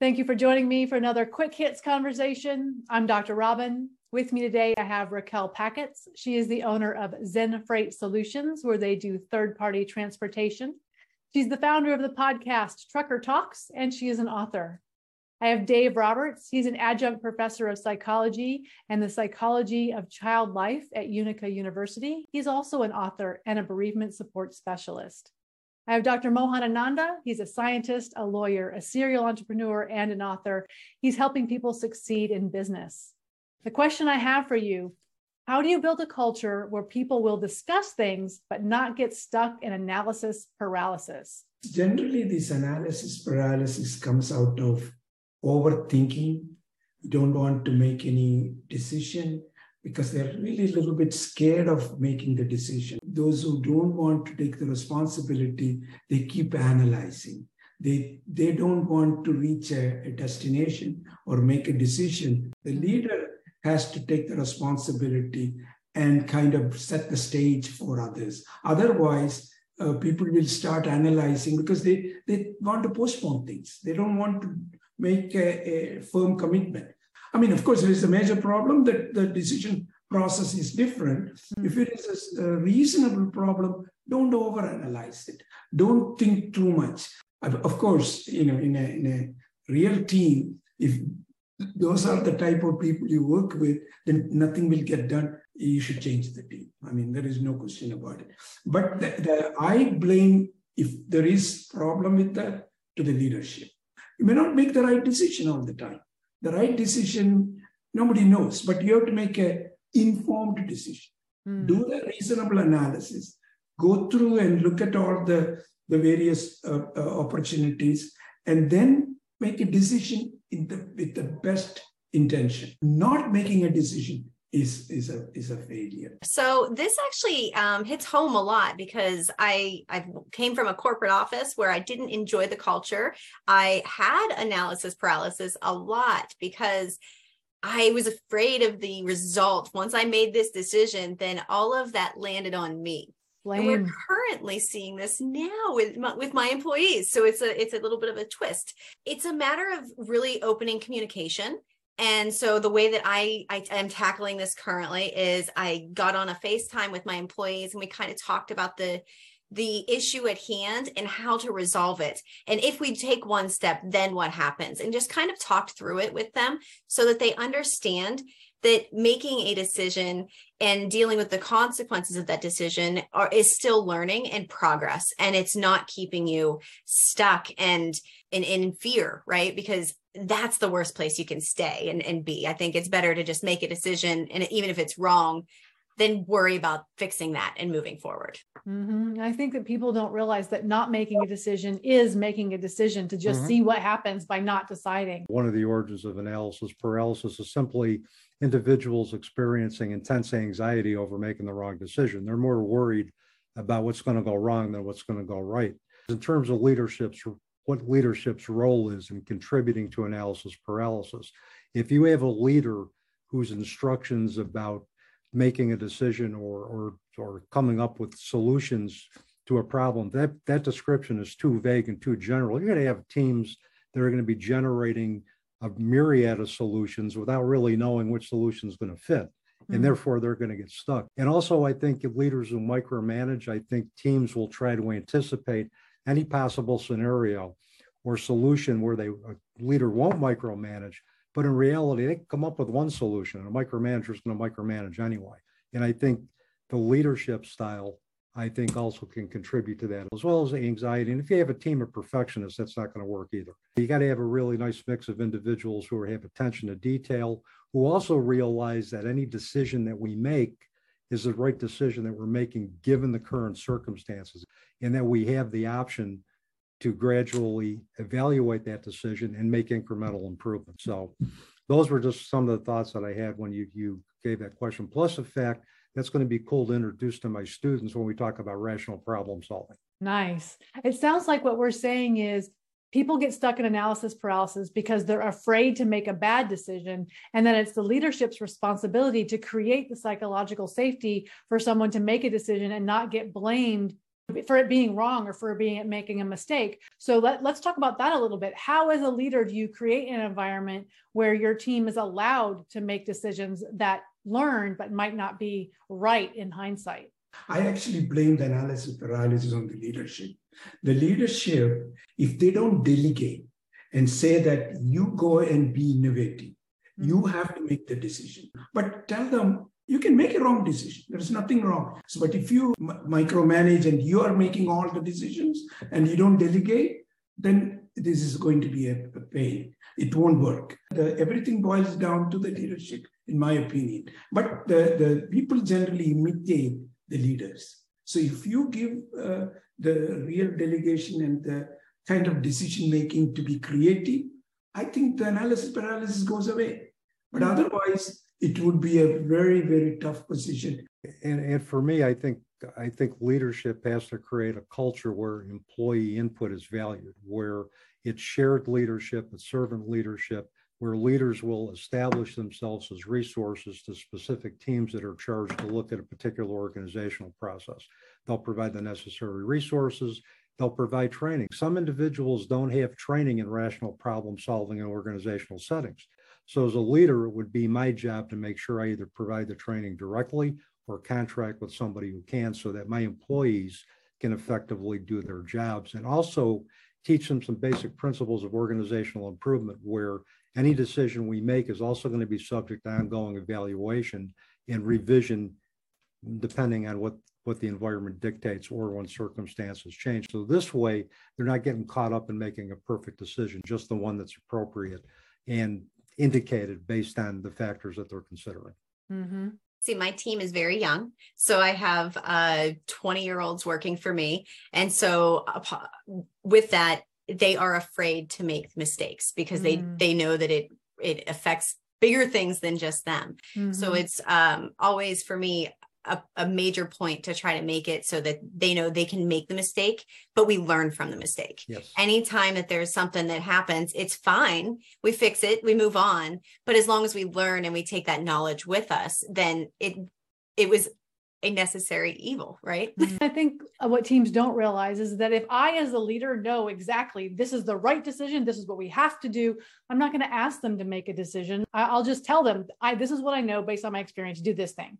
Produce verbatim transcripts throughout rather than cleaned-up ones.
Thank you for joining me for another Quick Hits conversation. I'm Doctor Robin. With me today, I have Raquel Packets. She is the owner of Zen Freight Solutions, where they do third-party transportation. She's the founder of the podcast Trucker Talks, and she is an author. I have Dave Roberts. He's an adjunct professor of psychology and the psychology of child life at Unica University. He's also an author and a bereavement support specialist. I have Doctor Mohan Ananda. He's a scientist, a lawyer, a serial entrepreneur, and an author. He's helping people succeed in business. The question I have for you, how do you build a culture where people will discuss things but not get stuck in analysis paralysis? Generally, this analysis paralysis comes out of overthinking. You don't want to make any decision because they're really a little bit scared of making the decision. Those who don't want to take the responsibility, they keep analyzing. They, they don't want to reach a, a destination or make a decision. The leader has to take the responsibility and kind of set the stage for others. Otherwise, uh, people will start analyzing because they, they want to postpone things. They don't want to make a, a firm commitment. I mean, of course, there is a major problem that the decision process is different. Mm. If it is a, a reasonable problem, don't overanalyze it. Don't think too much. Of course, you know, in a, in a real team, if those are the type of people you work with, then nothing will get done. You should change the team. I mean, there is no question about it. But the, the, I blame, if there is problem with that, to the leadership. You may not make the right decision all the time. The right decision, nobody knows, but you have to make an informed decision. Mm. Do the reasonable analysis. Go through and look at all the, the various uh, uh, opportunities and then make a decision in the, with the best intention. Not making a decision is, is, a, is a failure. So this actually um, hits home a lot because I, I came from a corporate office where I didn't enjoy the culture. I had analysis paralysis a lot because I was afraid of the result. Once I made this decision, then all of that landed on me. And we're currently seeing this now with my, with my employees. So it's a, it's a little bit of a twist. It's a matter of really opening communication. And so the way that I, I am tackling this currently is I got on a FaceTime with my employees and we kind of talked about the, the issue at hand and how to resolve it. And if we take one step, then what happens? And just kind of talked through it with them so that they understand that making a decision and dealing with the consequences of that decision are, is still learning and progress. And it's not keeping you stuck and in, in fear, right? Because that's the worst place you can stay and, and be. I think it's better to just make a decision. And even if it's wrong, then worry about fixing that and moving forward. Mm-hmm. I think that people don't realize that not making a decision is making a decision to just mm-hmm. see what happens by not deciding. One of the origins of analysis paralysis is simply individuals experiencing intense anxiety over making the wrong decision. They're more worried about what's going to go wrong than what's going to go right. In terms of leadership's, what leadership's role is in contributing to analysis paralysis. If you have a leader whose instructions about making a decision or, or, or coming up with solutions to a problem, that, that description is too vague and too general. You're going to have teams that are going to be generating a myriad of solutions without really knowing which solution is going to fit. Mm-hmm. And therefore, they're going to get stuck. And also, I think if leaders who micromanage, I think teams will try to anticipate any possible scenario or solution where they, a leader won't micromanage, but in reality, they come up with one solution, and a micromanager is going to micromanage anyway. And I think the leadership style, I think, also can contribute to that, as well as anxiety. And if you have a team of perfectionists, that's not going to work either. You got to have a really nice mix of individuals who have attention to detail, who also realize that any decision that we make is the right decision that we're making given the current circumstances, and that we have the option to gradually evaluate that decision and make incremental improvements. So those were just some of the thoughts that I had when you, you gave that question. Plus the fact that's going to be cool to introduce to my students when we talk about rational problem solving. Nice. It sounds like what we're saying is people get stuck in analysis paralysis because they're afraid to make a bad decision. And then it's the leadership's responsibility to create the psychological safety for someone to make a decision and not get blamed for it being wrong or for being making a mistake. So let, let's talk about that a little bit. How, as a leader, do you create an environment where your team is allowed to make decisions that learn but might not be right in hindsight? I actually blame the analysis paralysis on the leadership. The leadership, if they don't delegate and say that you go and be innovative, mm-hmm. you have to make the decision. But tell them, you can make a wrong decision. There's nothing wrong. So, but if you m- micromanage and you are making all the decisions and you don't delegate, then this is going to be a, a pain. It won't work. The, everything boils down to the leadership, in my opinion. But the, the people generally imitate the leaders. So if you give uh, the real delegation and the kind of decision-making to be creative, I think the analysis paralysis goes away. But otherwise, it would be a very, very tough position. And, and for me, I think I think leadership has to create a culture where employee input is valued, where it's shared leadership, it's servant leadership, where leaders will establish themselves as resources to specific teams that are charged to look at a particular organizational process. They'll provide the necessary resources. They'll provide training. Some individuals don't have training in rational problem solving in organizational settings. So as a leader, it would be my job to make sure I either provide the training directly or contract with somebody who can, so that my employees can effectively do their jobs, and also teach them some basic principles of organizational improvement, where any decision we make is also going to be subject to ongoing evaluation and revision, depending on what, what the environment dictates or when circumstances change. So this way, they're not getting caught up in making a perfect decision, just the one that's appropriate and indicated based on the factors that they're considering. Mm-hmm. See, my team is very young. So I have uh, twenty-year-olds working for me. And so uh, with that, they are afraid to make mistakes because mm. they, they know that it, it affects bigger things than just them. Mm-hmm. So it's um, always, for me, a, a major point to try to make it so that they know they can make the mistake, but we learn from the mistake. Yes. Anytime that there's something that happens, it's fine. We fix it, we move on. But as long as we learn and we take that knowledge with us, then it, it was a necessary evil, right? I think what teams don't realize is that if I, as a leader, know exactly this is the right decision, this is what we have to do, I'm not going to ask them to make a decision. I'll just tell them, I, this is what I know based on my experience, do this thing.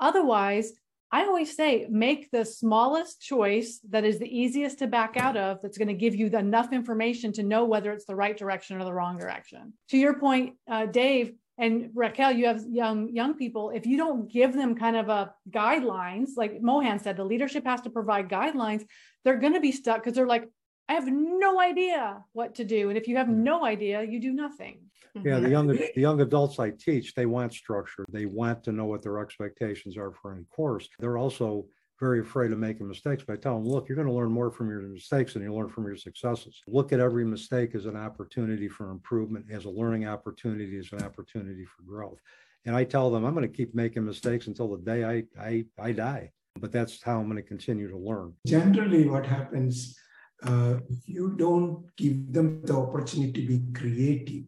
Otherwise, I always say, make the smallest choice that is the easiest to back out of, that's going to give you enough information to know whether it's the right direction or the wrong direction. To your point, uh, Dave, and Raquel, you have young young people. If you don't give them kind of a guidelines, like Mohan said, the leadership has to provide guidelines. They're going to be stuck because they're like, I have no idea what to do. And if you have no idea, you do nothing. Yeah, the young the young adults I teach, they want structure. They want to know what their expectations are for any course. They're also very afraid of making mistakes, but I tell them, look, you're going to learn more from your mistakes than you learn from your successes. Look at every mistake as an opportunity for improvement, as a learning opportunity, as an opportunity for growth. And I tell them, I'm going to keep making mistakes until the day I, I, I die, but that's how I'm going to continue to learn. Generally, what happens, uh, if you don't give them the opportunity to be creative,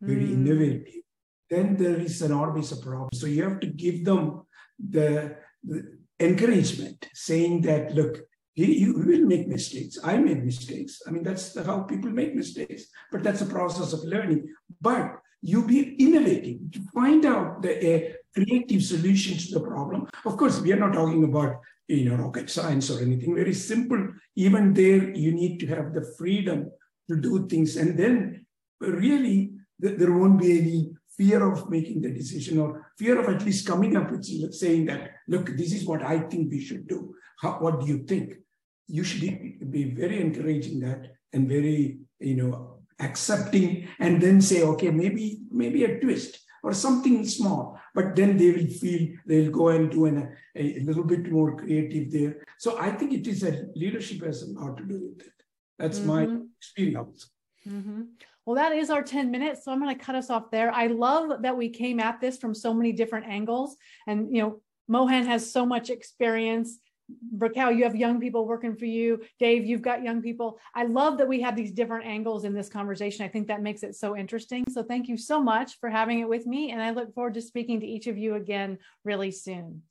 very mm. innovative, then there is an always a problem. So you have to give them the, the encouragement, saying that, look, you will make mistakes. I made mistakes. I mean, that's how people make mistakes, but that's a process of learning. But you be innovative. You find out the uh, creative solutions to the problem. Of course, we are not talking about, you know, rocket science or anything. Very simple. Even there, you need to have the freedom to do things. And then really, th- there won't be any fear of making the decision, or fear of at least coming up with saying that, look, this is what I think we should do. How, what do you think? You should be very encouraging that and very, you know, accepting, and then say, okay, maybe, maybe a twist or something small, but then they will feel they'll go and do an, a, a little bit more creative there. So I think it is a leadership has a lot to do with it. That's mm-hmm. my experience. Mm-hmm. Well, that is our ten minutes. So I'm going to cut us off there. I love that we came at this from so many different angles. And, you know, Mohan has so much experience. Raquel, you have young people working for you. Dave, you've got young people. I love that we have these different angles in this conversation. I think that makes it so interesting. So thank you so much for having it with me. And I look forward to speaking to each of you again really soon.